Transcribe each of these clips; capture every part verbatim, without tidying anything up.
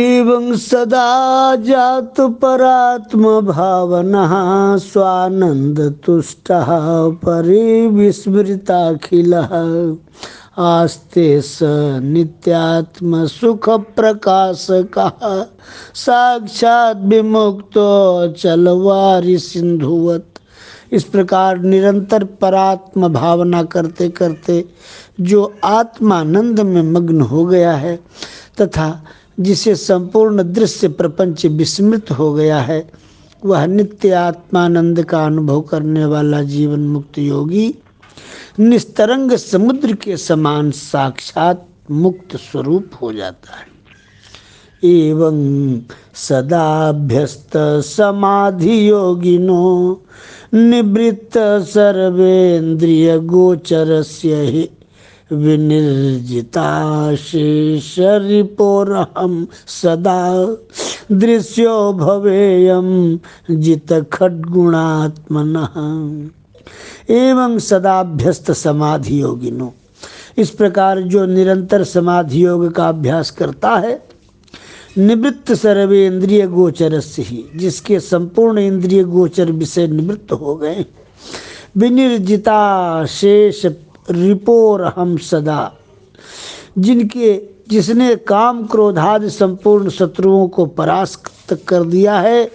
एवं सदा जात परात्म भावना स्वानंद तुष्टः परिविस्मृताखिलः आस्ते स नित्यात्म सुख प्रकाशकः साक्षात विमुक्तो चलवारि सिंधुवत्। इस प्रकार निरंतर परात्म भावना करते करते जो आत्मानंद में मग्न हो गया है तथा जिसे संपूर्ण दृश्य प्रपंच विस्मृत हो गया है, वह नित्य आत्मानंद का अनुभव करने वाला जीवन मुक्त योगी निस्तरंग समुद्र के समान साक्षात मुक्त स्वरूप हो जाता है। एवं सदाभ्यस्त समाधि योगिनो निवृत्त सर्वेन्द्रिय गोचरस्य हि विनिर्जिता शेषरिपोरहं सदा दृश्यो भवेयं जित खड्गुणात्मनः। एवं सदाभ्यस्त समाधि योगिनो, इस प्रकार जो निरंतर समाधि योग का अभ्यास करता है, निवृत्त सर्वेन्द्रिय गोचर से ही, जिसके संपूर्ण इंद्रिय गोचर विषय निवृत्त हो गए, विनिर्जिता शेष रिपोरहम सदा, जिनके जिसने काम क्रोधादि संपूर्ण शत्रुओं को परास्त कर दिया है,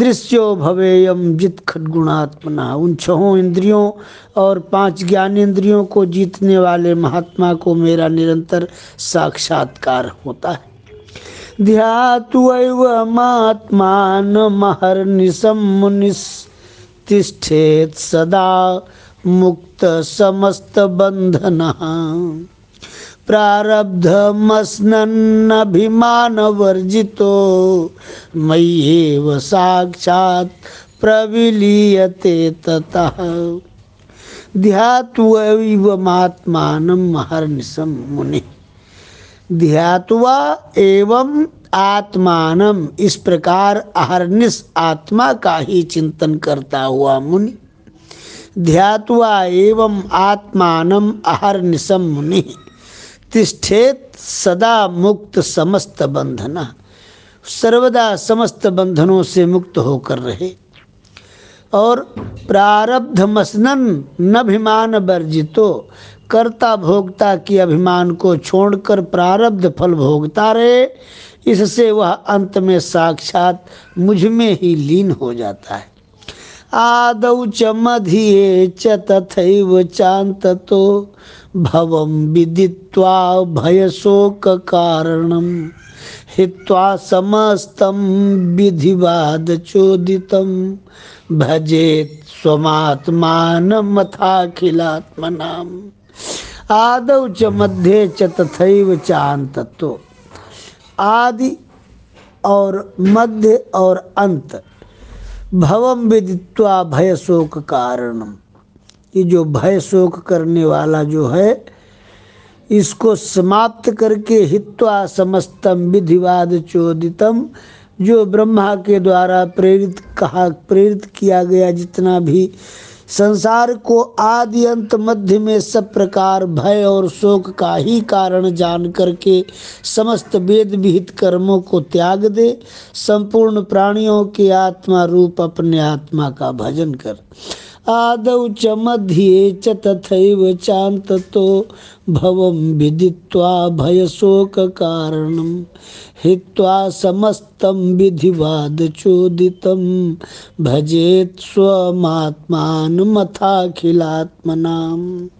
दृश्यो भवेयम जित खड्गुणात्मना, उन छहों इंद्रियों और पांच ज्ञानेन्द्रियों को जीतने वाले महात्मा को मेरा निरंतर साक्षात्कार होता है। ध्यात्मात्मानमहर्निशं मुनिस्तिष्ठेत् सदा मुक्त समस्त बंधनः। प्रारब्धमस्नन्नभिमानवर्जितो मय्येव साक्षात् प्रविलीयते ततः। ध्यात्वैवमात्मानमहर्निशं मुनिः, ध्यात्वा एवं आत्मानम, इस प्रकार अहर्निश आत्मा का ही चिंतन करता हुआ मुनि, ध्यात्वा एवं आत्मानम अहर्निशम मुनि तिष्ठेत सदा मुक्त समस्त बंधना, सर्वदा समस्त बंधनों से मुक्त होकर रहे। और प्रारब्ध मसनन नभिमान वर्जितो, कर्ता भोक्ता की अभिमान को छोड़कर प्रारब्ध फल भोगता रहे, इससे वह अंत में साक्षात मुझ में ही लीन हो जाता है। आदौ च मधिये च तथैव चान्ततो भवं विदित्वा भयशोक कारणं हित्वा समस्तं विधिवाद चोदितं भजेत स्वमात्मानमथाखिलात्मनाम्। आदौ च मध्ये च तथैव चान्ततो, आदि और मध्य और अंत, भवम विदित्वा भय शोक कारणम, ये जो भय शोक करने वाला जो है, इसको समाप्त करके हित्वा समस्तम विधिवाद चोदितम, जो ब्रह्मा के द्वारा प्रेरित कहा प्रेरित किया गया जितना भी संसार को आदि अंत मध्य में सब प्रकार भय और शोक का ही कारण जान करके समस्त वेद विहित कर्मों को त्याग दे, संपूर्ण प्राणियों के आत्मा रूप अपने आत्मा का भजन कर। आदौ च मध्ये च तथैव चान्ततो भवं विदित्वा भयशोक कारणं हित्वा समस्तं विधिवाद चोदितं भजेत् स्वमात्मानमथाखिलात्मनाम्।